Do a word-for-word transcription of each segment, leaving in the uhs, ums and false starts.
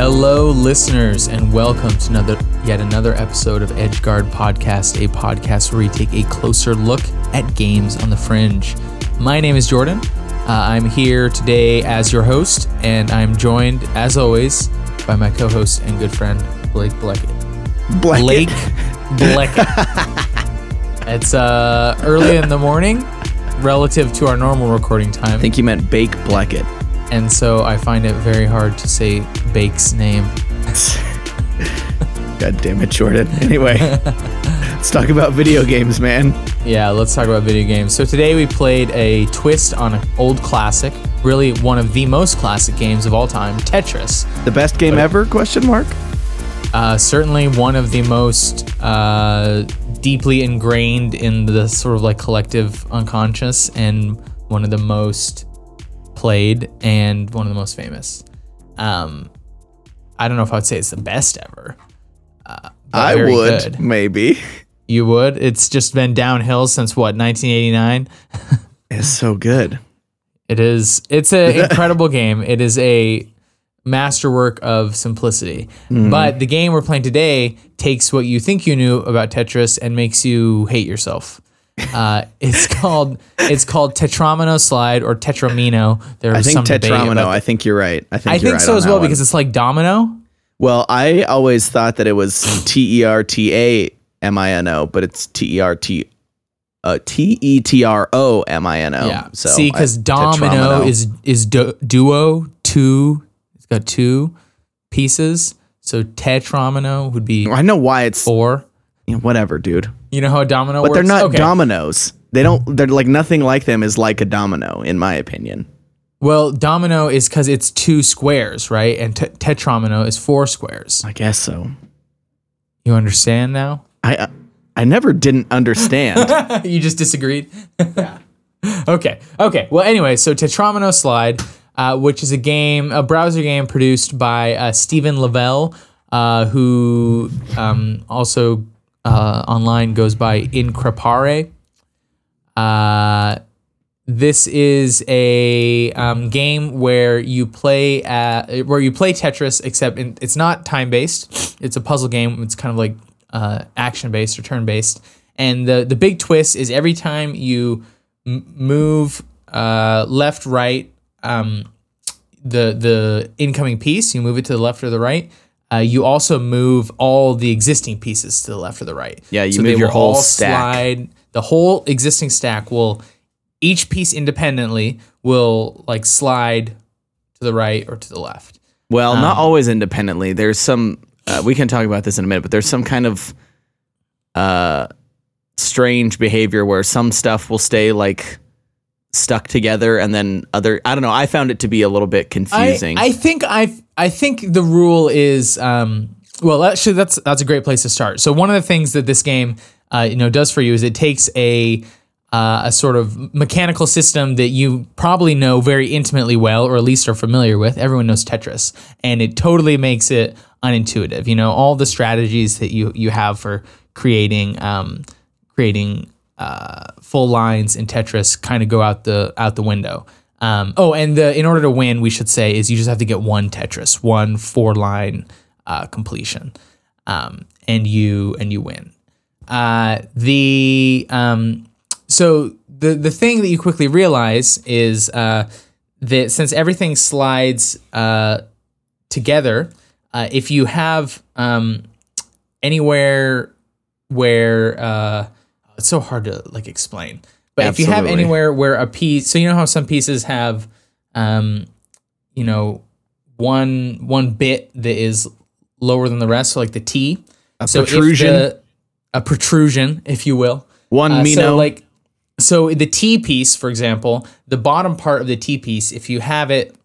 Hello, listeners, and welcome to another yet another episode of EdgeGuard Podcast, a podcast where we take a closer look at games on the fringe. My name is Jordan. Uh, I'm here today as your host, and I'm joined, as always, by my co-host and good friend, Blake Bleckett. Bleckett. Blake Bleckett. It's uh, early in the morning, relative to our normal recording time. I think you meant Bake Bleckett. And so I find it very hard to say Bake's name. God damn it, Jordan. Anyway, let's talk about video games, man. Yeah, let's talk about video games. So today we played a twist on an old classic, really one of the most classic games of all time, Tetris. The best game but, ever, question mark? Uh, certainly one of the most uh, deeply ingrained in the sort of like collective unconscious, and one of the most played and one of the most famous. Um, I don't know if I would say it's the best ever. Uh, I would, good. Maybe. You would? It's just been downhill since what, nineteen eighty-nine? It's so good. It is. It's an incredible game. It is a masterwork of simplicity. Mm. But the game we're playing today takes what you think you knew about Tetris and makes you hate yourself. Uh, it's called it's called Tetromino Slide or Tetromino. There I think some Tetromino. I think you're right. I think, I think right so as well one. Because it's like domino. Well, I always thought that it was T E R T A M I N O, but it's T E R T T E T R O M I N O. Yeah. So see, because domino is is du- duo two. It's got two pieces. So Tetromino would be. I know why it's four. Whatever, dude. You know how a domino but works? But they're not okay. dominoes. They don't, they're like nothing like them is like a domino, in my opinion. Well, domino is because it's two squares, right? And te- tetromino is four squares. I guess so. You understand now? I uh, I never didn't understand. You just disagreed? Yeah. Okay. Okay. Well, anyway, so Tetromino Slide, uh, which is a game, a browser game produced by uh, Stephen Lavelle, uh, who um, also. Uh, online goes by Increpare. Uh, this is a um, game where you play uh, where you play Tetris, except in, it's not time based. It's a puzzle game. It's kind of like uh, action based or turn based. And the the big twist is every time you m- move uh, left, right, um, the the incoming piece, you move it to the left or the right. Uh, you also move all the existing pieces to the left or the right. Yeah, you so move your whole stack. Slide, the whole existing stack will, each piece independently will like slide to the right or to the left. Well, um, not always independently. There's some, uh, we can talk about this in a minute, but there's some kind of uh, strange behavior where some stuff will stay like stuck together and then other, I don't know. I found it to be a little bit confusing. I, I think I've, I think the rule is, um, well, actually, that's that's a great place to start. So one of the things that this game, uh, you know, does for you is it takes a uh, a sort of mechanical system that you probably know very intimately well, or at least are familiar with. Everyone knows Tetris, and it totally makes it unintuitive. You know, all the strategies that you you have for creating um, creating uh, full lines in Tetris kind of go out the out the window. Um, oh, and the in order to win, we should say, is you just have to get one Tetris, one four-line uh, completion, um, and you and you win. Uh, the um, so the the thing that you quickly realize is uh, that since everything slides uh, together, uh, if you have um, anywhere where uh, it's so hard to like explain. But Absolutely. If you have anywhere where a piece, so you know how some pieces have, um, you know, one one bit that is lower than the rest, so like the T, a so protrusion, the, a protrusion, if you will, one uh, mino. So like, so the T piece, for example, the bottom part of the T piece, if you have it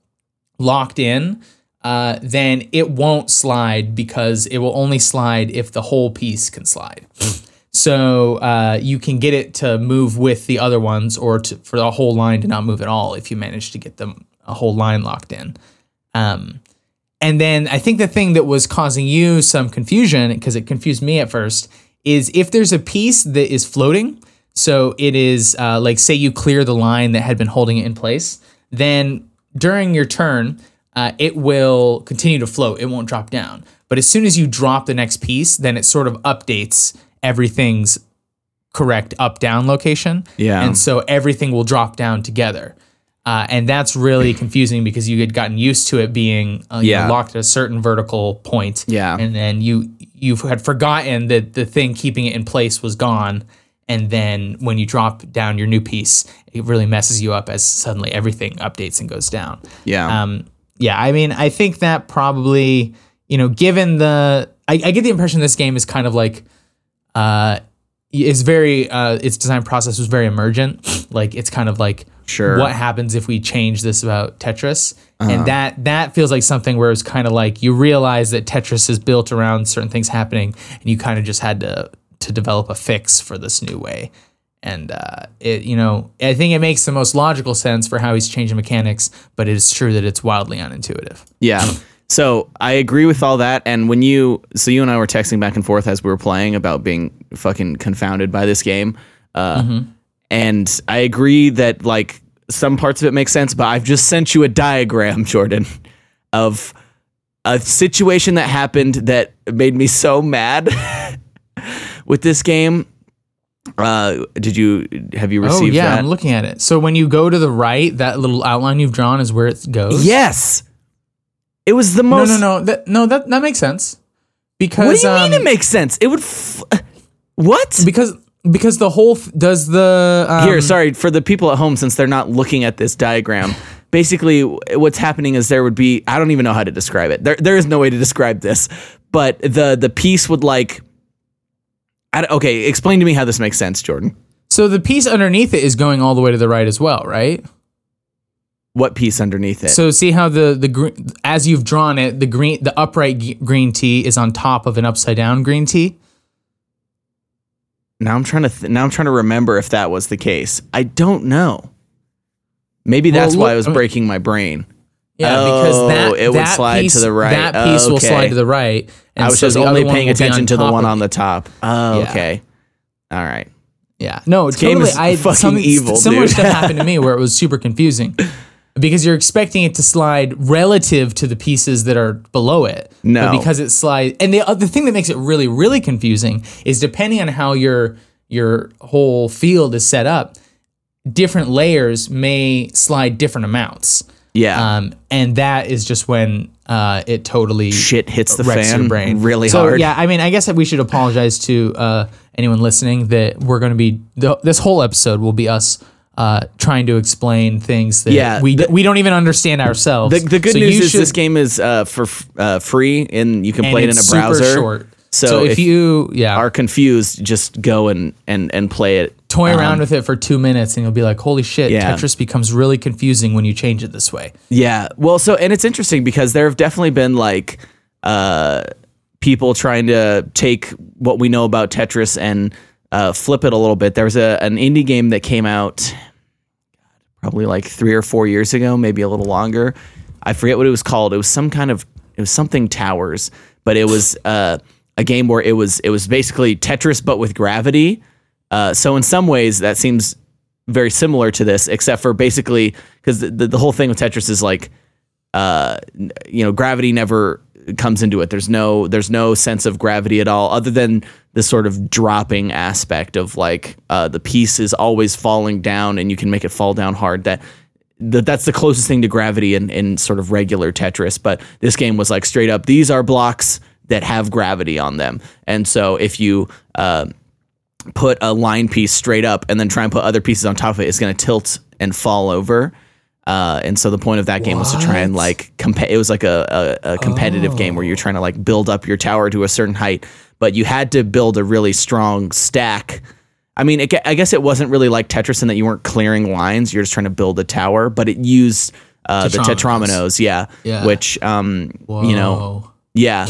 locked in, uh, then it won't slide because it will only slide if the whole piece can slide. So uh, you can get it to move with the other ones, or to, for the whole line to not move at all if you manage to get them a whole line locked in. Um, and then I think the thing that was causing you some confusion, because it confused me at first, is if there's a piece that is floating, so it is uh, like say you clear the line that had been holding it in place, then during your turn uh, it will continue to float. It won't drop down. But as soon as you drop the next piece, then it sort of updates everything's correct up-down location. Yeah. And so everything will drop down together. Uh, and that's really confusing because you had gotten used to it being uh, yeah. you know, locked at a certain vertical point. Yeah. And then you you had forgotten that the thing keeping it in place was gone. And then when you drop down your new piece, it really messes you up as suddenly everything updates and goes down. Yeah. Um, yeah. I mean, I think that probably, you know, given the, I, I get the impression this game is kind of like, uh, is very, uh, its design process was very emergent. Like it's kind of like, sure, what happens if we change this about Tetris? Uh-huh. And that that feels like something where it's kind of like you realize that Tetris is built around certain things happening, and you kind of just had to to develop a fix for this new way. And uh, it, you know, I think it makes the most logical sense for how he's changing mechanics, but it is true that it's wildly unintuitive. Yeah. So I agree with all that. And when you, so you and I were texting back and forth as we were playing about being fucking confounded by this game. Uh, mm-hmm. And I agree that like some parts of it make sense, but I've just sent you a diagram, Jordan, of a situation that happened that made me so mad. With this game, uh, did you have you received? Oh yeah, that? I'm looking at it. So when you go to the right, that little outline you've drawn is where it goes. Yes, it was the most. No, no, no, that, no. That that makes sense because. What do you um, mean it makes sense? It would. F- what? Because because the whole f- does the um, here. Sorry for the people at home since they're not looking at this diagram. Basically, what's happening is there would be. I don't even know how to describe it. There there is no way to describe this. But the the piece would like. I, okay, explain to me how this makes sense, Jordan. So the piece underneath it is going all the way to the right as well, right? What piece underneath it? So see how the the gr- as you've drawn it, the green the upright g- green T is on top of an upside down green T. Now I'm trying to th- now I'm trying to remember if that was the case. I don't know. Maybe that's well, look, why I was I mean, breaking my brain. Yeah, oh, because that it would that slide piece, to the right. That piece oh, okay. will slide to the right. And I was so just only paying attention to the one on the top. Oh, yeah. Okay. All right. Yeah. No, it's totally. I fucking evil, similar stuff happened to me where it was super confusing because you're expecting it to slide relative to the pieces that are below it. No. But because it slides. And the other thing that makes it really, really confusing is depending on how your your whole field is set up, different layers may slide different amounts. Yeah. Um, and that is just when uh, it totally shit hits the wrecks fan your brain. Really so, hard. Yeah. I mean, I guess that we should apologize to uh, anyone listening that we're going to be th- this whole episode will be us uh, trying to explain things that yeah, we the, we don't even understand ourselves. The, the good so news is should, this game is uh, for uh, free and you can and play it in a browser. Super short. So, so if, if you yeah. are confused, just go and, and, and play it. Toy around um, with it for two minutes and you'll be like, holy shit, yeah. Tetris becomes really confusing when you change it this way. Yeah. Well, so, and it's interesting because there have definitely been like uh, people trying to take what we know about Tetris and uh, flip it a little bit. There was a, an indie game that came out probably like three or four years ago, maybe a little longer. I forget what it was called. It was some kind of, it was something Towers, but it was uh, a game where it was, it was basically Tetris, but with gravity. Uh, so in some ways that seems very similar to this, except for basically because the, the, the whole thing with Tetris is like, uh, you know, gravity never comes into it. There's no there's no sense of gravity at all, other than the sort of dropping aspect of like uh, the piece is always falling down and you can make it fall down hard. That the, that's the closest thing to gravity in, in sort of regular Tetris. But this game was like straight up. These are blocks that have gravity on them. And so if you uh, put a line piece straight up and then try and put other pieces on top of it, it's going to tilt and fall over. Uh, and so the point of that game what? was to try and like, comp- it was like a, a, a competitive oh. game where you're trying to like build up your tower to a certain height, but you had to build a really strong stack. I mean, it, I guess it wasn't really like Tetris in that you weren't clearing lines. You're just trying to build a tower, but it used uh, Tetrominoes. the Tetrominoes. Yeah. yeah. Which, um, you know, yeah,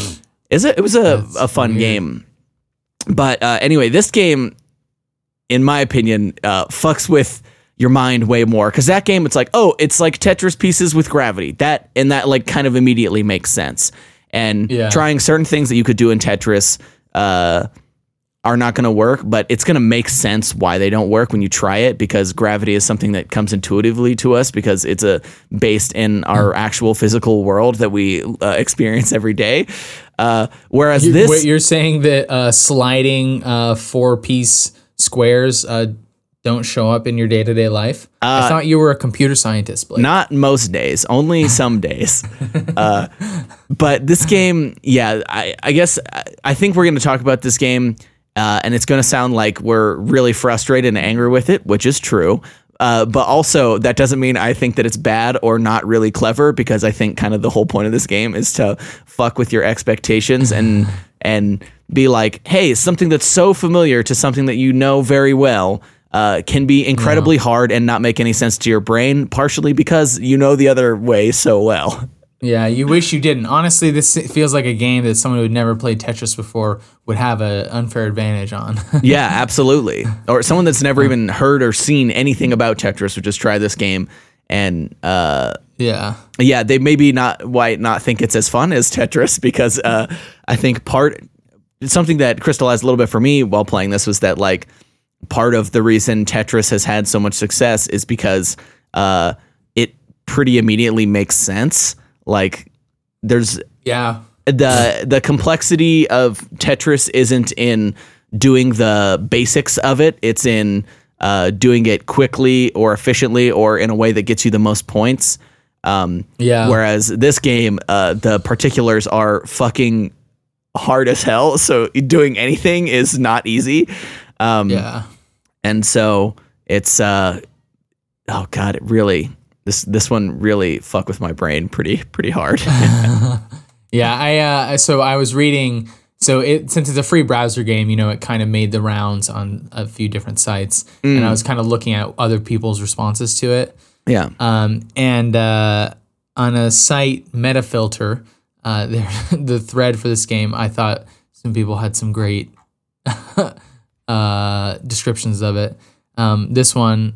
is it, it was a, a fun weird. game. But uh, anyway, this game, in my opinion, uh, fucks with your mind way more because that game, it's like, oh, it's like Tetris pieces with gravity. That and that like kind of immediately makes sense. And yeah. trying certain things that you could do in Tetris, uh, are not going to work, but it's going to make sense why they don't work when you try it, because gravity is something that comes intuitively to us because it's a based in our actual physical world that we uh, experience every day. Uh, whereas you're, this... Wait, you're saying that uh, sliding uh, four-piece squares uh, don't show up in your day-to-day life? Uh, I thought you were a computer scientist, Blake. Not most days, only some days. Uh, but this game, yeah, I, I guess I think we're going to talk about this game... Uh, and it's going to sound like we're really frustrated and angry with it, which is true. Uh, but also, that doesn't mean I think that it's bad or not really clever, because I think kind of the whole point of this game is to fuck with your expectations and and be like, hey, something that's so familiar to something that you know very well uh, can be incredibly no. hard and not make any sense to your brain, partially because you know the other way so well. Yeah, you wish you didn't. Honestly, this feels like a game that someone who had never played Tetris before would have an unfair advantage on. Yeah, absolutely. Or someone that's never even heard or seen anything about Tetris would just try this game, and uh, yeah, yeah, they maybe not why not think it's as fun as Tetris, because uh, I think part something that crystallized a little bit for me while playing this was that like part of the reason Tetris has had so much success is because uh, it pretty immediately makes sense. Like there's yeah the the complexity of Tetris isn't in doing the basics of it. It's in uh, doing it quickly or efficiently or in a way that gets you the most points. Um, yeah. Whereas this game, uh, the particulars are fucking hard as hell. So doing anything is not easy. Um, yeah. And so it's uh, oh god, it really. This this one really fuck with my brain pretty pretty hard. Yeah, I uh, so I was reading. So it since it's a free browser game, you know, it kind of made the rounds on a few different sites, mm. and I was kind of looking at other people's responses to it. Yeah. Um, and uh, on a site Metafilter, uh, there the thread for this game, I thought some people had some great uh, descriptions of it. Um, this one.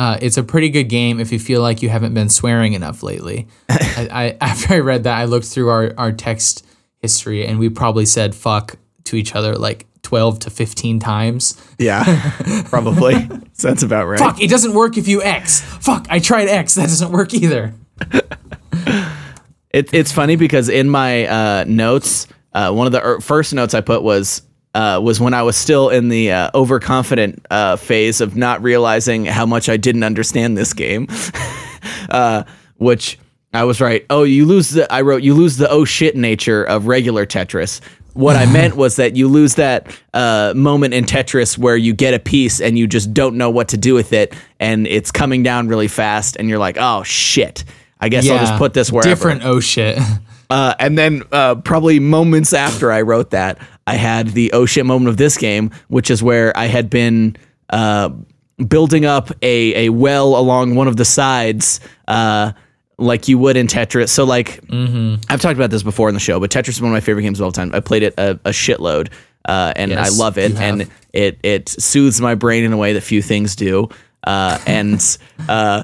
Uh, it's a pretty good game if you feel like you haven't been swearing enough lately. I, I after I read that, I looked through our, our text history, and we probably said fuck to each other like twelve to fifteen times. Yeah, probably. Sounds about right. Fuck, it doesn't work if you X. Fuck, I tried X. That doesn't work either. it, it's funny because in my uh, notes, uh, one of the er- first notes I put was, Uh, was when I was still in the uh, overconfident uh, phase of not realizing how much I didn't understand this game, uh, which I was right. Oh, you lose the, I wrote, you lose the oh shit nature of regular Tetris. What I meant was that you lose that uh, moment in Tetris where you get a piece and you just don't know what to do with it, and it's coming down really fast, and you're like, oh shit, I guess yeah, I'll just put this wherever. Different oh shit. Uh, and then uh, probably moments after I wrote that, I had the oh shit moment of this game, which is where I had been uh, building up a, a well along one of the sides uh, like you would in Tetris. So like mm-hmm. I've talked about this before in the show, but Tetris is one of my favorite games of all time. I played it a, a shitload uh, and yes, I love it. And it, it soothes my brain in a way that few things do. Uh, and uh,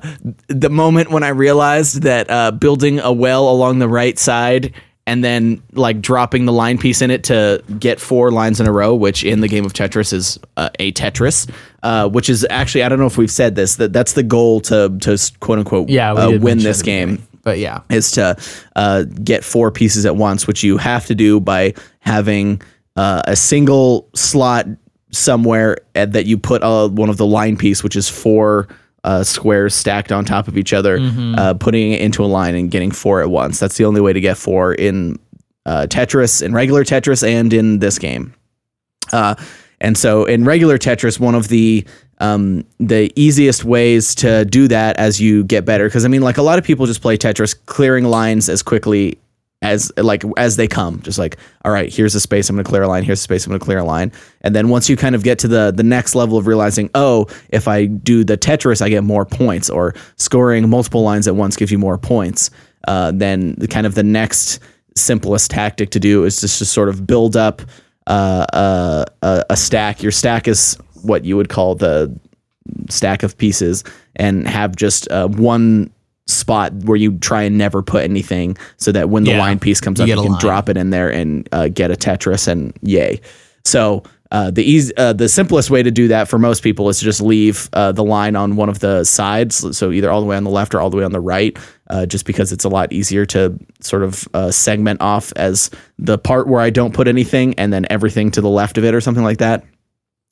the moment when I realized that uh, building a well along the right side and then like dropping the line piece in it to get four lines in a row, which in the game of Tetris is uh, a Tetris, uh, which is actually, I don't know if we've said this, that that's the goal to, to quote unquote, yeah, uh, win this game. Game. But yeah, is to uh, get four pieces at once, which you have to do by having uh, a single slot somewhere that you put uh, one of the line piece, which is four uh, squares stacked on top of each other, mm-hmm. uh, putting it into a line and getting four at once. That's the only way to get four in uh, Tetris, in regular Tetris, and in this game. Uh, and so in regular Tetris, one of the um, the easiest ways to do that as you get better, because I mean, like a lot of people just play Tetris clearing lines as quickly as like as they come, just like, all right, here's a space, I'm gonna clear a line, here's a space, I'm gonna clear a line. And then once you kind of get to the the next level of realizing, oh, if I do the Tetris, I get more points, or scoring multiple lines at once gives you more points, uh, then the kind of the next simplest tactic to do is just to sort of build up uh, uh, a, a stack. Your stack is what you would call the stack of pieces, and have just uh, one spot where you try and never put anything, so that when the yeah, line piece comes up, you, you can line. Drop it in there and uh, get a Tetris, and yay. So Uh, the easy, uh, the simplest way to do that for most people is to just leave uh, the line on one of the sides, so either all the way on the left or all the way on the right, uh, just because it's a lot easier to sort of uh, segment off as the part where I don't put anything and then everything to the left of it or something like that.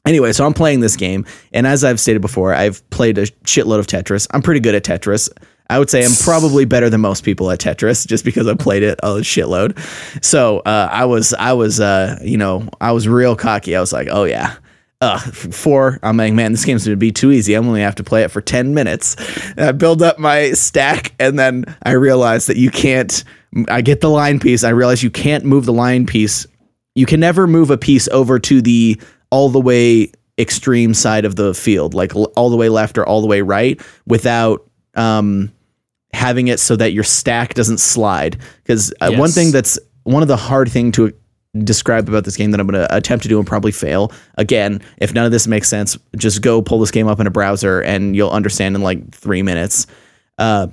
Anyway, so I'm playing this game, and as I've stated before, I've played a shitload of Tetris. I'm pretty good at Tetris. I would say I'm probably better than most people at Tetris just because I played it a shitload. So uh, I was, I was, uh, you know, I was real cocky. I was like, oh, yeah. Uh, four, I'm like, man, this game's going to be too easy. I'm only have to play it for ten minutes. And I build up my stack, and then I realize that you can't. I get the line piece. I realize you can't move the line piece. You can never move a piece over to the all the way extreme side of the field, like all the way left or all the way right, without um, having it so that your stack doesn't slide. Because uh, yes. one thing that's one of the hard thing to describe about this game that I'm going to attempt to do and probably fail again, if none of this makes sense, just go pull this game up in a browser and you'll understand in like three minutes. Uh,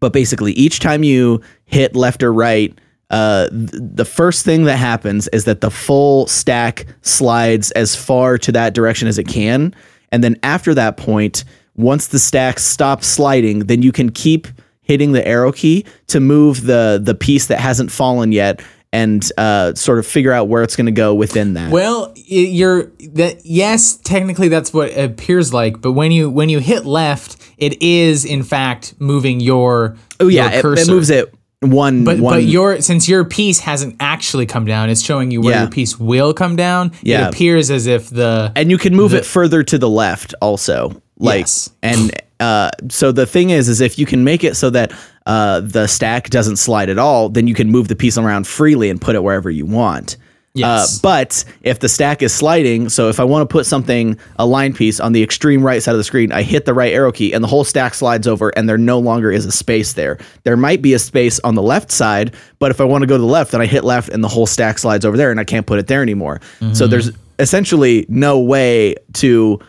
but basically each time you hit left or right, Uh, th- the first thing that happens is that the full stack slides as far to that direction as it can. And then after that point, once the stack stops sliding, then you can keep hitting the arrow key to move the, the piece that hasn't fallen yet and uh, sort of figure out where it's going to go within that. Well, you're that yes, technically that's what it appears like, but when you when you hit left, it is in fact moving your oh yeah, your cursor. It, it moves it. One, but one. But your since your piece hasn't actually come down, it's showing you where yeah. your piece will come down. Yeah. It appears as if the and you can move the, it further to the left also. Like yes. and uh, so the thing is, is if you can make it so that uh, the stack doesn't slide at all, then you can move the piece around freely and put it wherever you want. Yes. Uh, but if the stack is sliding, so if I want to put something, a line piece on the extreme right side of the screen, I hit the right arrow key and the whole stack slides over and there no longer is a space there. There might be a space on the left side, but if I want to go to the left, then I hit left and the whole stack slides over there and I can't put it there anymore. Mm-hmm. So there's essentially no way to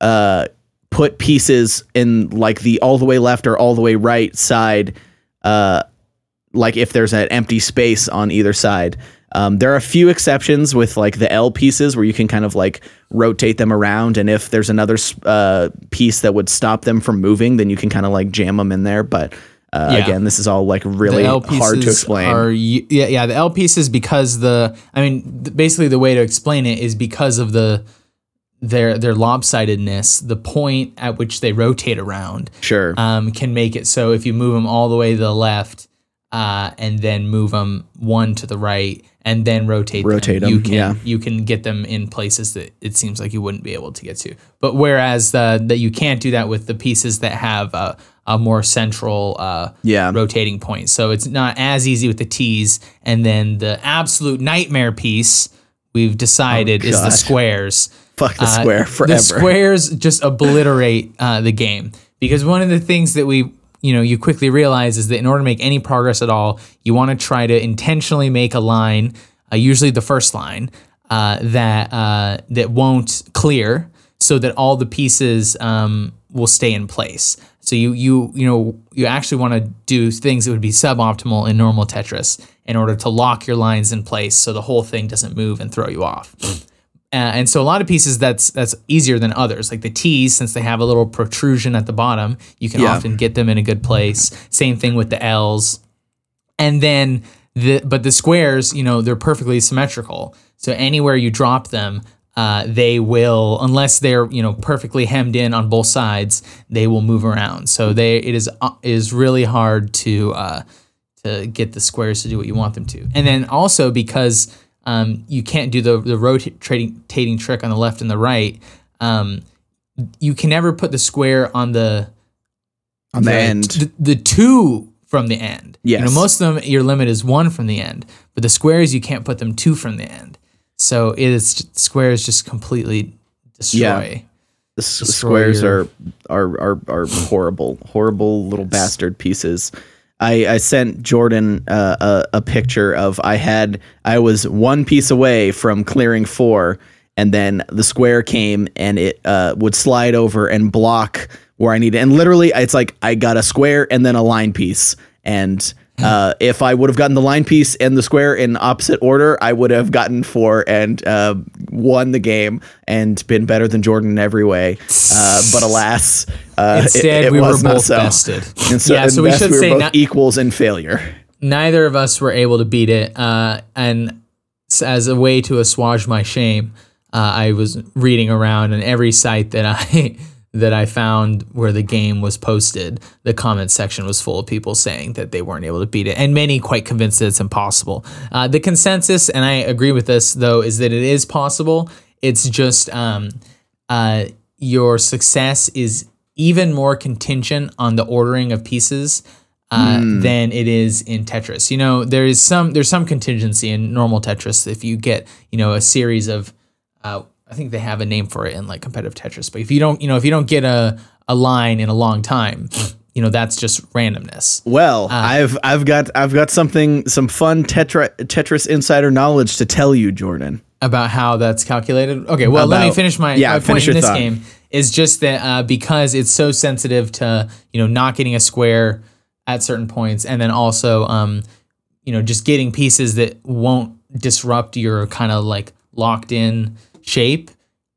uh, put pieces in like the all the way left or all the way right side, uh, like if there's an empty space on either side. Um, there are a few exceptions with like the L pieces where you can kind of like rotate them around. And if there's another uh, piece that would stop them from moving, then you can kind of like jam them in there. But uh, yeah. again, this is all like really hard to explain. Are, yeah, yeah, the L pieces because the I mean, th- basically the way to explain it is because of the their their lopsidedness, the point at which they rotate around sure. um, can make it. So if you move them all the way to the left uh, and then move them one to the right. And then rotate, rotate them. them. You can yeah. you can get them in places that it seems like you wouldn't be able to get to. But whereas uh, that you can't do that with the pieces that have a, a more central uh, yeah. rotating point. So it's not as easy with the T's. And then the absolute nightmare piece we've decided oh, is the squares. Fuck the square uh, forever. The squares just obliterate uh, the game because one of the things that we. You know, you quickly realize is that in order to make any progress at all, you want to try to intentionally make a line, uh, usually the first line, uh, that uh, that won't clear, so that all the pieces um, will stay in place. So you you you know you actually want to do things that would be suboptimal in normal Tetris in order to lock your lines in place, so the whole thing doesn't move and throw you off. Uh, and so a lot of pieces that's that's easier than others. Like the T's, since they have a little protrusion at the bottom, you can yeah. often get them in a good place. Same thing with the L's. And then the but the squares, you know, they're perfectly symmetrical. So anywhere you drop them, uh, they will, unless they're, you know, perfectly hemmed in on both sides, they will move around. So they it is uh, it is really hard to uh, to get the squares to do what you want them to. And then also because Um, you can't do the the rotating trick on the left and the right. Um, you can never put the square on the on the, the end. The, the two from the end. Yes. You know, most of them, your limit is one from the end, but the squares you can't put them two from the end. So it is squares just completely destroy. Yeah. The s- squares your... are, are are are horrible, horrible little yes. bastard pieces. I, I sent Jordan uh, a, a picture of I had I was one piece away from clearing four, and then the square came and it uh, would slide over and block where I needed. And literally, it's like I got a square and then a line piece, and Uh, if I would have gotten the line piece and the square in opposite order, I would have gotten four and uh, won the game and been better than Jordan in every way. Uh, but alas, uh, instead it, it we was were both so. bested. So, yeah, so we should we say both not- equals in failure. Neither of us were able to beat it, uh, and as a way to assuage my shame, uh, I was reading around, and every site that I that I found where the game was posted, the comment section was full of people saying that they weren't able to beat it, and many quite convinced that it's impossible. Uh, the consensus, and I agree with this though, is that it is possible. It's just um, uh, your success is even more contingent on the ordering of pieces Uh, mm. than it is in Tetris. You know, there is some there's some contingency in normal Tetris if you get, you know, a series of, uh, I think they have a name for it in like competitive Tetris. But if you don't, you know, if you don't get a, a line in a long time, you know, that's just randomness. Well, uh, I've I've got I've got something some fun Tetra, Tetris insider knowledge to tell you, Jordan, about how that's calculated. Okay, well, about, let me finish my, yeah, my finish point in this thought. Game. Is just that uh, because it's so sensitive to, you know, not getting a square at certain points, and then also, um, you know, just getting pieces that won't disrupt your kind of like locked in shape.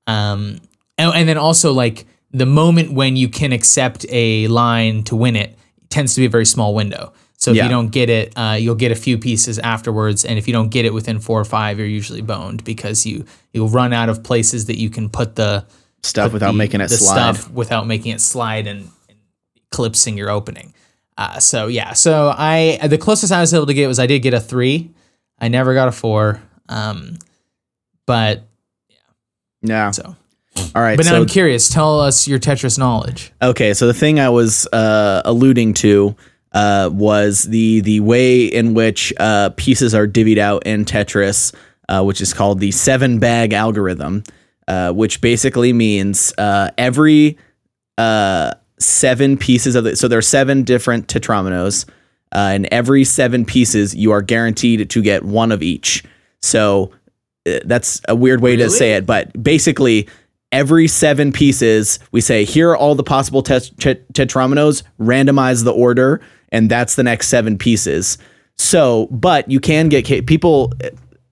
Um, and, and then also like the moment when you can accept a line to win it tends to be a very small window. So if yeah. you don't get it, uh, you'll get a few pieces afterwards. And if you don't get it within four or five, you're usually boned because you, you'll run out of places that you can put the stuff put without the, making it the slide stuff without making it slide and, and eclipsing your opening. Uh, so yeah, so I the closest I was able to get was I did get a three. I never got a four. Um, but yeah, yeah. So all right. But now so, I'm curious. Tell us your Tetris knowledge. Okay, so the thing I was uh, alluding to uh, was the the way in which uh, pieces are divvied out in Tetris, uh, which is called the seven bag algorithm, uh, which basically means uh, every. Uh, seven pieces of it. The, so there are seven different tetrominos, uh, and every seven pieces you are guaranteed to get one of each. So uh, that's a weird way really? to say it, but basically every seven pieces we say, here are all the possible tet- tet- tetrominos, randomize the order. And that's the next seven pieces. So, but you can get ca- people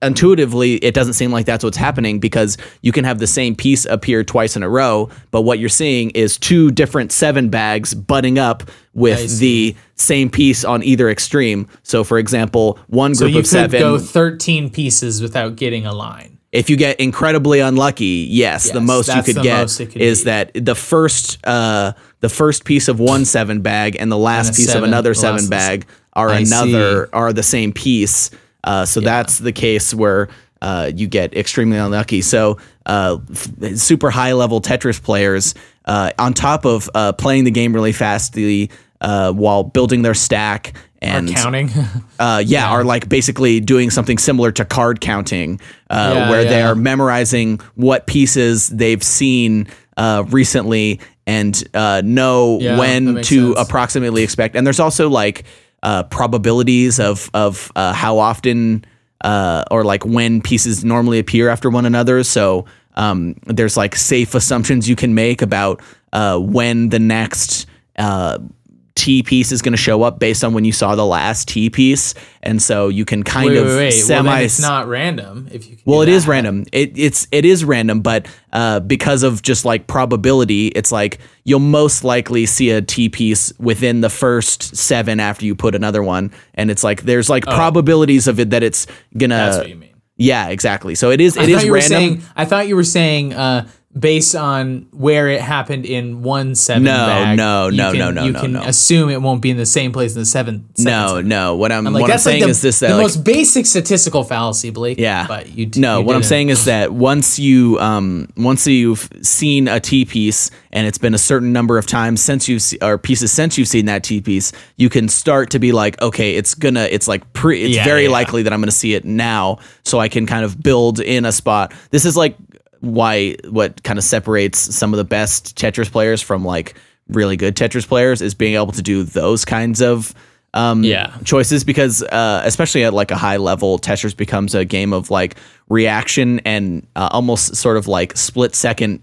intuitively. It doesn't seem like that's what's happening because you can have the same piece appear twice in a row, but what you're seeing is two different seven bags butting up with the same piece on either extreme. So for example, one group so you of could seven go thirteen pieces without getting a line. If you get incredibly unlucky, yes, yes the most you could get could is be. that the first uh, the first piece of one seven bag and the last and piece seven, of another seven bag are I another see. are the same piece. Uh, so yeah. that's the case where uh, you get extremely unlucky. So uh, f- super high level Tetris players, uh, on top of uh, playing the game really fast the, uh, while building their stack and or counting, uh, yeah, yeah, are like basically doing something similar to card counting, uh, yeah, where yeah. they are memorizing what pieces they've seen uh, recently and uh, know yeah, when to sense. approximately expect. And there's also like. Uh, probabilities of of uh, how often uh, or like when pieces normally appear after one another. So um, there's like safe assumptions you can make about uh, when the next uh, T piece is going to show up based on when you saw the last T piece, and so you can kind wait, of wait, wait. semi. Well, then it's not random. If you can well, it that. is random. It it's it is random, but uh, because of just like probability, it's like. You'll most likely see a T piece within the first seven after you put another one. And it's like, there's like oh. probabilities of it that it's gonna, that's what you mean. Yeah, exactly. So it is, it I is random. Saying, I thought you were saying, uh, based on where it happened in one seven no, bag. No, no, can, no, no, you no, can no. assume it won't be in the same place in the seven. seven no, seven. no. What I'm, I'm like, what I'm saying like the, is this: that the like, most basic statistical fallacy, Blake. Yeah, but you. D- no, you what didn't. I'm saying is that once you, um, once you've seen a T piece and it's been a certain number of times since you've se- or pieces since you've seen that T piece, you can start to be like, okay, it's gonna, it's like pre, it's yeah, very yeah, likely yeah. that I'm gonna see it now, so I can kind of build in a spot. This is like. Why what kind of separates some of the best Tetris players from like really good Tetris players is being able to do those kinds of um, yeah. choices because uh, especially at like a high level, Tetris becomes a game of like reaction and uh, almost sort of like split second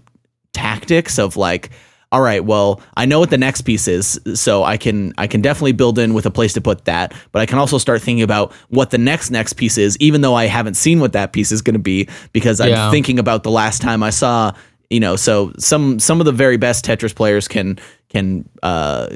tactics of like, all right, well, I know what the next piece is, so I can I can definitely build in with a place to put that, but I can also start thinking about what the next next piece is, even though I haven't seen what that piece is going to be, because I'm yeah. thinking about the last time I saw, you know, so some some of the very best Tetris players can can uh,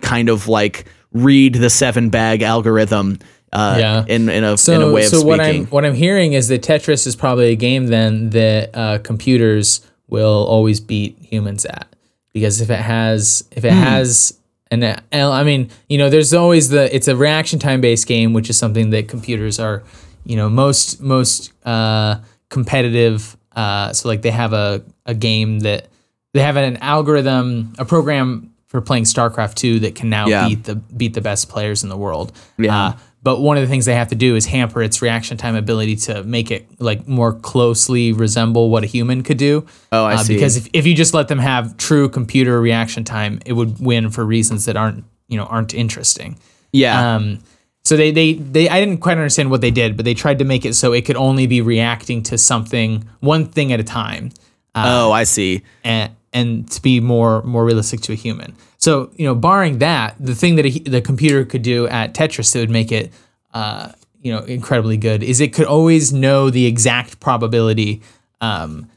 kind of like read the seven bag algorithm uh, yeah. in in a so, in a way of so speaking. So what I'm what I'm hearing is that Tetris is probably a game then that uh, computers will always beat humans at. Because if it has, if it mm. has an, I mean, you know, there's always the, it's a reaction time based game, which is something that computers are, you know, most, most uh, competitive. Uh, so like they have a, a game that they have an algorithm, a program for playing StarCraft two that can now yeah. beat the, beat the best players in the world. Yeah. Uh, but one of the things they have to do is hamper its reaction time ability to make it like more closely resemble what a human could do. Oh, I uh, see. Because if, if you just let them have true computer reaction time, it would win for reasons that aren't, you know, aren't interesting. Yeah. Um, so they, they, they, I didn't quite understand what they did, but they tried to make it so it could only be reacting to something, one thing at a time. Uh, oh, I see. And, and to be more, more realistic to a human. So, you know, barring that, the thing that a, the computer could do at Tetris that would make it, uh, you know, incredibly good is it could always know the exact probability um,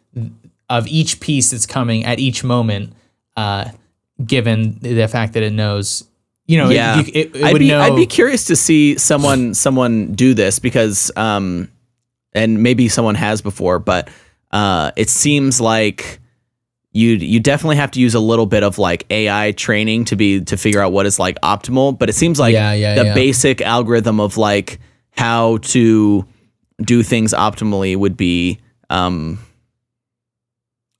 of each piece that's coming at each moment, uh, given the fact that it knows, you know, yeah. it, it, it would I'd be, know. I'd be curious to see someone someone do this because, um, and maybe someone has before, but uh, it seems like you you definitely have to use a little bit of like A I training to be to figure out what is like optimal, but it seems like yeah, yeah, the yeah. basic algorithm of like how to do things optimally would be um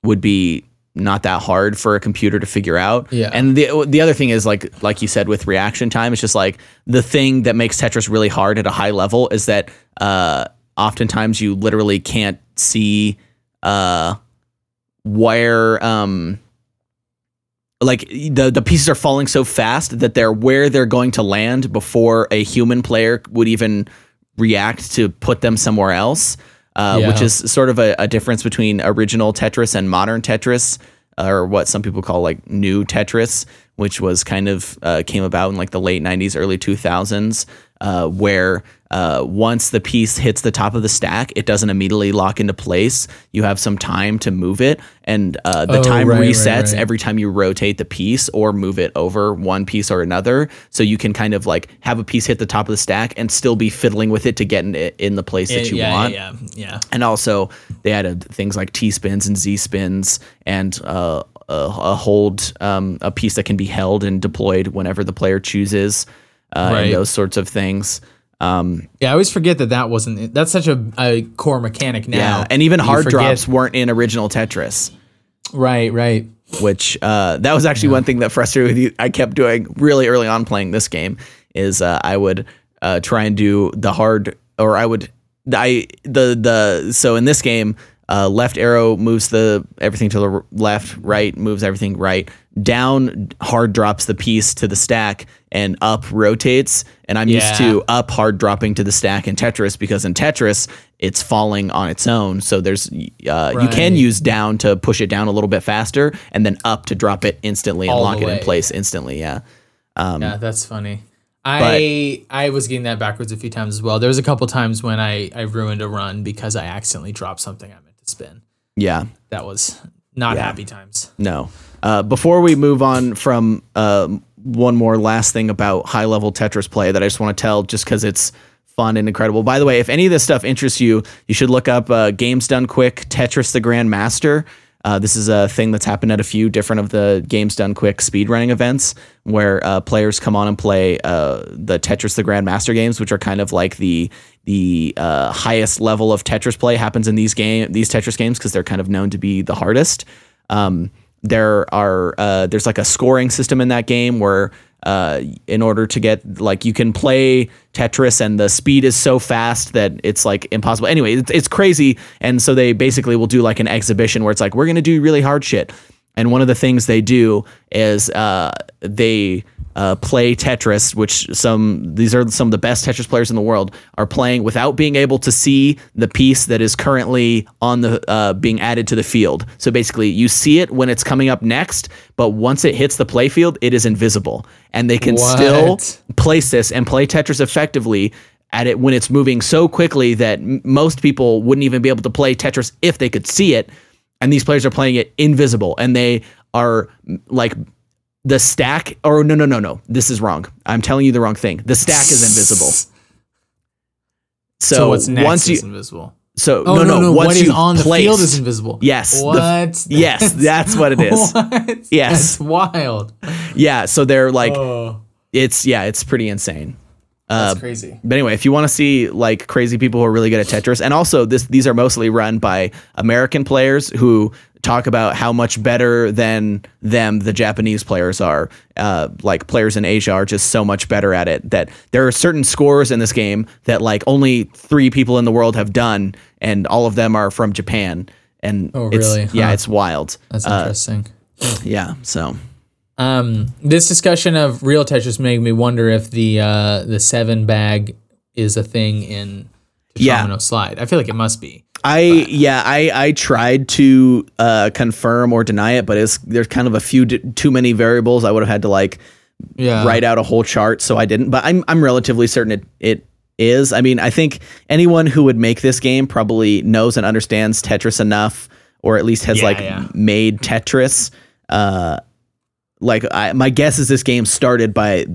would be not that hard for a computer to figure out. Yeah. And the the other thing is like like you said with reaction time, it's just like the thing that makes Tetris really hard at a high level is that uh oftentimes you literally can't see uh where um like the the pieces are falling so fast that they're where they're going to land before a human player would even react to put them somewhere else, uh yeah. which is sort of a, a difference between original Tetris and modern Tetris, or what some people call like new Tetris, which was kind of uh came about in like the late nineties, early two thousands, uh where Uh, once the piece hits the top of the stack, it doesn't immediately lock into place. You have some time to move it, and uh, the oh, time right, resets right, right. every time you rotate the piece or move it over one piece or another. So you can kind of like have a piece hit the top of the stack and still be fiddling with it to get in, in the place it, that you yeah, want. Yeah, yeah. And also they added things like T spins and Z spins and uh, a, a hold, um, a piece that can be held and deployed whenever the player chooses, uh, right. and those sorts of things. Um, yeah, I always forget that that wasn't, that's such a, a core mechanic now. Yeah, and even hard drops weren't in original Tetris. Right, right. Which, uh, that was actually yeah. one thing that frustrated me. I kept doing really early on playing this game is, uh, I would, uh, try and do the hard, or I would, I, the, the, so in this game, uh, left arrow moves the, everything to the left, right moves everything right, down hard drops the piece to the stack, and up rotates, and I'm yeah. used to up hard dropping to the stack in Tetris, because in Tetris it's falling on its own. So there's uh, right. you can use down to push it down a little bit faster, and then up to drop it instantly and All lock it in place instantly. Yeah, um, yeah, that's funny. I I was getting that backwards a few times as well. There was a couple times when I I ruined a run because I accidentally dropped something I meant to spin. Yeah, that was not yeah. happy times. No. Uh, before we move on from. Uh, One more last thing about high level Tetris play that I just want to tell just because it's fun and incredible. By the way, if any of this stuff interests you, you should look up uh, Games Done Quick, Tetris the Grand Master. Uh, this is a thing that's happened at a few different of the Games Done Quick speedrunning events where uh, players come on and play uh, the Tetris the Grand Master games, which are kind of like the the uh, highest level of Tetris play happens in these game these Tetris games because they're kind of known to be the hardest. Um, There are uh, there's like a scoring system in that game where uh, in order to get like you can play Tetris and the speed is so fast that it's like impossible. Anyway, it's, it's crazy. And so they basically will do like an exhibition where it's like we're going to do really hard shit. And one of the things they do is uh, they uh, play Tetris, which some these are some of the best Tetris players in the world are playing without being able to see the piece that is currently on the uh, being added to the field. So basically, you see it when it's coming up next, but once it hits the play field, it is invisible, and they can what? still place this and play Tetris effectively at it when it's moving so quickly that m- most people wouldn't even be able to play Tetris if they could see it. And these players are playing it invisible, and they are like the stack or no, no, no, no, this is wrong. I'm telling you the wrong thing. The stack is invisible. So, so what's next once you, is invisible. So oh, no, no, no, once what you is on place, the field is invisible. Yes. What? The, yes. That's, that's what it is. What? Yes. That's wild. Yeah. So they're like, oh. it's, yeah, it's pretty insane. Uh, That's crazy. But anyway, if you want to see like crazy people who are really good at Tetris, and also this, these are mostly run by American players who talk about how much better than them the Japanese players are. Uh, like players in Asia are just so much better at it that there are certain scores in this game that like only three people in the world have done, and all of them are from Japan. And oh, it's, really? Yeah, huh. It's wild. That's uh, interesting. Yeah. So. Um, this discussion of real Tetris made me wonder if the uh, the seven bag is a thing in Tetromino yeah. Slide. I feel like it must be. I but. yeah, I I tried to uh, confirm or deny it, but it's there's kind of a few d- too many variables. I would have had to like yeah. write out a whole chart, so I didn't. But I'm I'm relatively certain it it is. I mean, I think anyone who would make this game probably knows and understands Tetris enough, or at least has yeah, like yeah. made Tetris. Uh, Like I, my guess is this game started by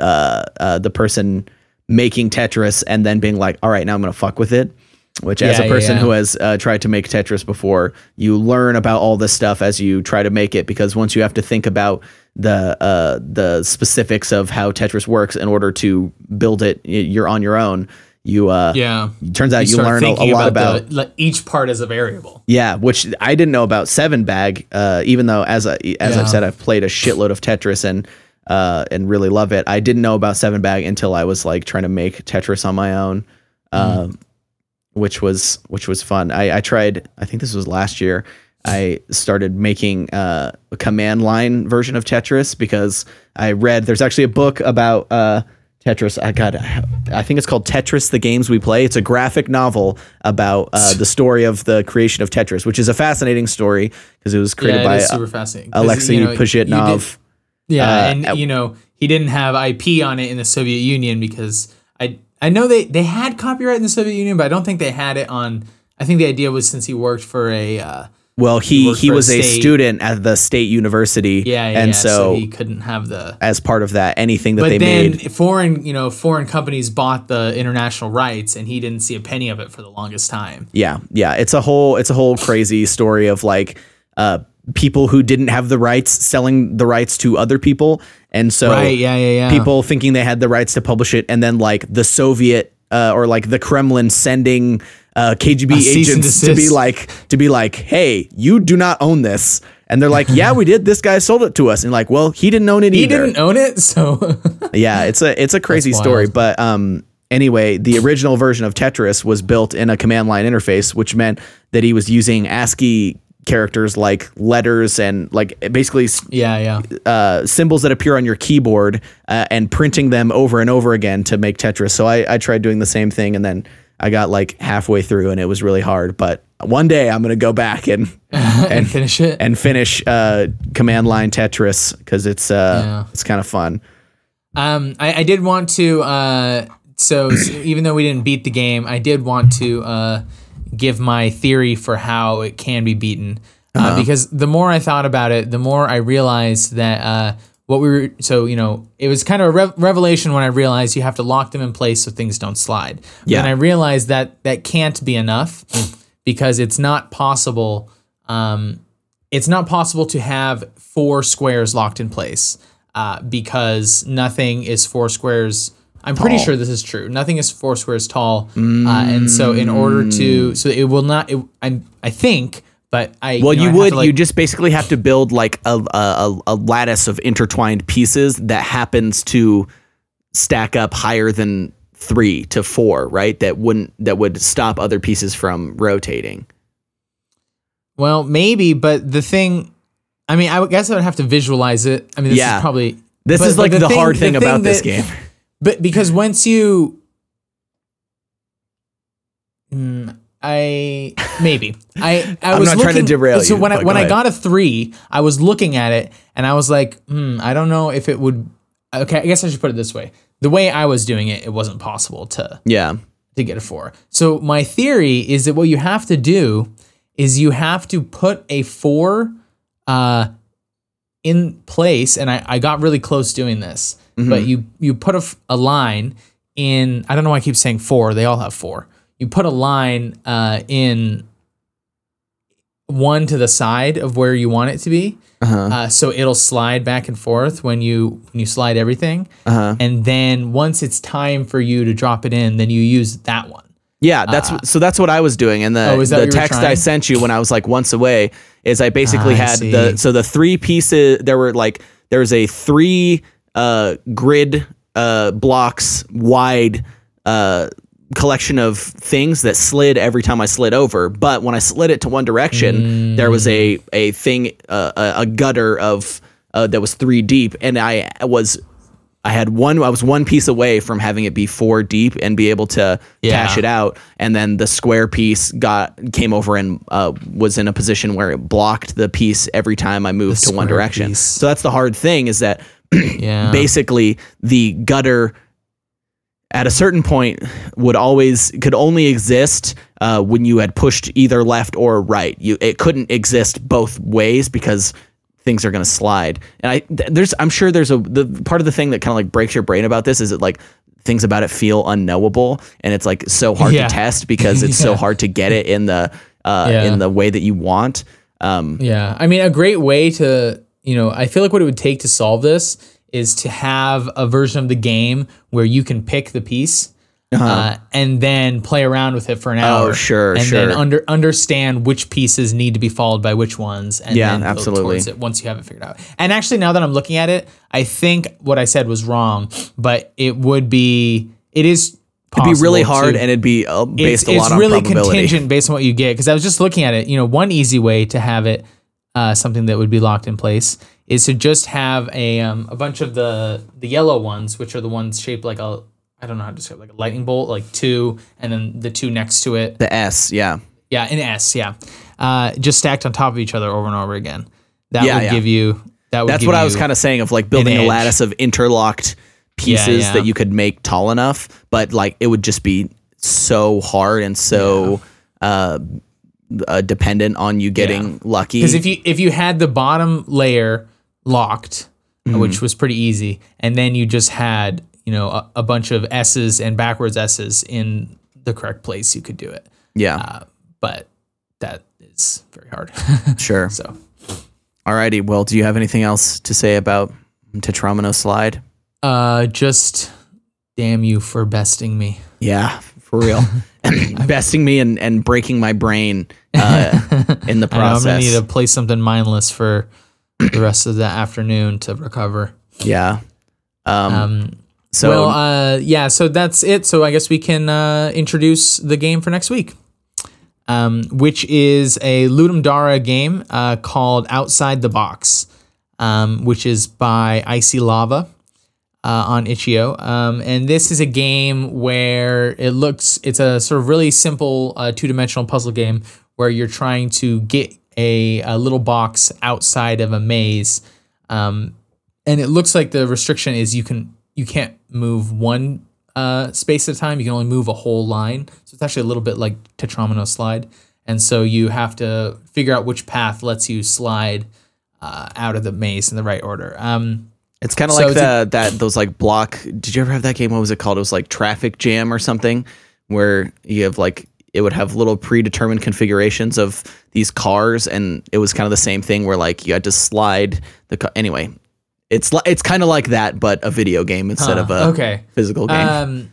uh, uh, the person making Tetris and then being like, all right, now I'm going to fuck with it, which yeah, as a person yeah. who has uh, tried to make Tetris before, you learn about all this stuff as you try to make it, because once you have to think about the uh, the specifics of how Tetris works in order to build it, you're on your own. You uh, yeah. It turns out you, you learn a, a lot about, about the, like, each part as a variable. Yeah, which I didn't know about seven bag. Uh, even though as I, as yeah. I've said, I've played a shitload of Tetris and uh, and really love it. I didn't know about seven bag until I was like trying to make Tetris on my own, um, mm. which was which was fun. I, I tried. I think this was last year. I started making uh, a command line version of Tetris because I read there's actually a book about. Uh, Tetris, I got. I think it's called Tetris: The Games We Play. It's a graphic novel about uh, the story of the creation of Tetris, which is a fascinating story because it was created yeah, it by super fascinating. Alexei you know, Pajitnov. Did, yeah, uh, and you know he didn't have I P on it in the Soviet Union because I I know they, they had copyright in the Soviet Union, but I don't think they had it on. I think the idea was since he worked for a. Uh, Well, he, he, he was a, a student at the state university. Yeah, yeah. And yeah. So, so he couldn't have the as part of that anything that but they then made. Foreign, you know, foreign companies bought the international rights, and he didn't see a penny of it for the longest time. Yeah, yeah. It's a whole it's a whole crazy story of like uh, people who didn't have the rights selling the rights to other people, and so right, yeah, yeah, yeah. people thinking they had the rights to publish it, and then like the Soviet uh, or like the Kremlin sending. Uh, K G B agents to be like to be like, hey, you do not own this, and they're like, yeah, we did. This guy sold it to us, and like, well, he didn't own it he either. He didn't own it, so yeah, it's a it's a crazy story. But um, anyway, the original version of Tetris was built in a command line interface, which meant that he was using ASCII characters like letters and like basically yeah yeah uh, symbols that appear on your keyboard uh, and printing them over and over again to make Tetris. So I I tried doing the same thing, and then. I got like halfway through and it was really hard, but one day I'm going to go back and, and, and finish it and finish uh, command line Tetris. Cause it's, uh, yeah. it's kind of fun. Um, I, I did want to, uh, so, so even though we didn't beat the game, I did want to uh, give my theory for how it can be beaten uh, uh-huh. because the more I thought about it, the more I realized that uh, what we were, so, you know, it was kind of a re- revelation when I realized you have to lock them in place so things don't slide. Yeah. And I realized that that can't be enough because it's not possible. Um, it's not possible to have four squares locked in place uh, because nothing is four squares. I'm tall. Pretty sure this is true. Nothing is four squares tall. Mm. Uh, and so in order to, so it will not, it, I, I think, But I well, you, know, you I would to, like, you just basically have to build like a, a a lattice of intertwined pieces that happens to stack up higher than three to four, right? That wouldn't that would stop other pieces from rotating. Well, maybe, but the thing, I mean, I would guess I would have to visualize it. I mean, this yeah. is probably This but, is like the, the thing, hard thing, the thing about that, this game. But because once you, mm, I maybe I I I'm was not looking, trying to derail so you. So when I when go I got a three, I was looking at it and I was like, hmm, I don't know if it would. Okay, I guess I should put it this way. The way I was doing it, it wasn't possible to yeah to get a four. So my theory is that what you have to do is you have to put a four uh, in place, and I, I got really close doing this, mm-hmm. but you you put a, a line in, I don't know why I keep saying four, they all have four. You put a line uh, in one to the side of where you want it to be, uh-huh. uh, so it'll slide back and forth when you when you slide everything, uh-huh. and then once it's time for you to drop it in, then you use that one. Yeah, that's uh, so. That's what I was doing, and the oh, the text I sent you when I was like once away is I basically uh, had I the so the three pieces. There were like there was a three uh, grid uh, blocks wide uh, collection of things that slid every time I slid over. But when I slid it to one direction, mm. there was a a thing uh, a, a gutter of uh, that was three deep, and I was. I had one, I was one piece away from having it be four deep and be able to yeah. cash it out. And then the square piece got, came over and uh, was in a position where it blocked the piece every time I moved the to one direction. Piece. So that's the hard thing is that yeah. basically the gutter at a certain point would always, could only exist uh, when you had pushed either left or right. You, it couldn't exist both ways because things are going to slide. And I, th- there's, I'm sure there's a, the part of the thing that kind of like breaks your brain about this is it like things about it feel unknowable and it's like so hard yeah. to test because it's yeah. so hard to get it in the, uh, yeah. in the way that you want. Um, yeah. I mean, a great way to, you know, I feel like what it would take to solve this is to have a version of the game where you can pick the piece uh-huh. uh, and then play around with it for an hour. Oh, sure, and sure. And then under, understand which pieces need to be followed by which ones. And yeah, then absolutely. It once you have it figured out. And actually, now that I'm looking at it, I think what I said was wrong, but it would be, it is possible. It'd be really hard to, and it'd be uh, based it's, a lot it's on really probability. Contingent based on what you get. Because I was just looking at it, you know, one easy way to have it, uh, something that would be locked in place is to just have a um, a bunch of the the yellow ones, which are the ones shaped like a, I don't know how to describe it, like a lightning bolt, like two, and then the two next to it. The S, yeah. Yeah, an S, yeah. Uh, just stacked on top of each other over and over again. That yeah, would yeah. give you... That would That's give what you I was kind of saying of like building a lattice of interlocked pieces yeah, yeah. that you could make tall enough, but like it would just be so hard and so yeah. uh, uh, dependent on you getting yeah. lucky. Because if you, if you had the bottom layer locked, mm-hmm. which was pretty easy, and then you just had... you know, a, a bunch of S's and backwards S's in the correct place, you could do it. Yeah. Uh, but that is very hard. Sure. So. Alrighty. Well, do you have anything else to say about Tetromino Slide? Uh, just damn you for besting me. Yeah, for real. Besting me and, and breaking my brain uh, in the process. I know, I'm going to need to play something mindless for the rest of the afternoon to recover. Yeah. Um, um So, well, uh, yeah, so that's it. So I guess we can uh, introduce the game for next week, um, which is a Ludum Dare game uh, called Outside the Box, um, which is by Icy Lava uh, on itch dot io. Um, and this is a game where it looks, it's a sort of really simple uh, two-dimensional puzzle game where you're trying to get a, a little box outside of a maze. Um, and it looks like the restriction is you can... you can't move one uh, space at a time. You can only move a whole line. So it's actually a little bit like Tetromino Slide. And so you have to figure out which path lets you slide uh, out of the maze in the right order. Um, it's kind of so like the, a, that those like block. Did you ever have that game? What was it called? It was like Traffic Jam or something where you have like, it would have little predetermined configurations of these cars. And it was kind of the same thing where like you had to slide the car. Anyway. It's li- it's kind of like that, but a video game instead huh, of a okay. physical game. Um,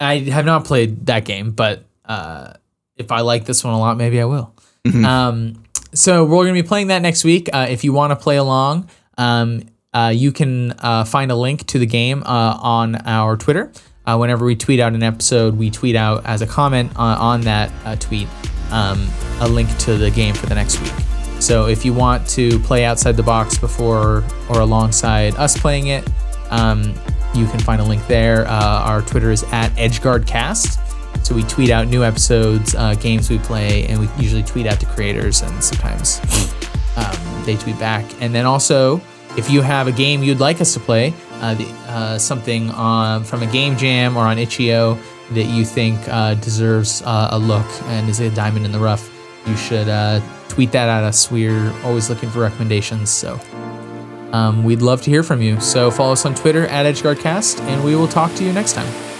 I have not played that game, but uh, if I like this one a lot, maybe I will. Mm-hmm. Um, so we're going to be playing that next week. Uh, if you want to play along, um, uh, you can uh, find a link to the game uh, on our Twitter. Uh, whenever we tweet out an episode, we tweet out as a comment uh, on that uh, tweet um, a link to the game for the next week. So if you want to play Outside the Box before or alongside us playing it, um, you can find a link there. Uh, our Twitter is at EdgeGuard Cast. So we tweet out new episodes, uh, games we play, and we usually tweet out to creators, and sometimes um, they tweet back. And then also, if you have a game you'd like us to play, uh, the, uh, something on, from a game jam or on itch dot i o that you think uh, deserves uh, a look and is a diamond in the rough, you should uh, tweet that at us. We're always looking for recommendations, so um, we'd love to hear from you. So follow us on Twitter at EdgeGuardCast, and we will talk to you next time.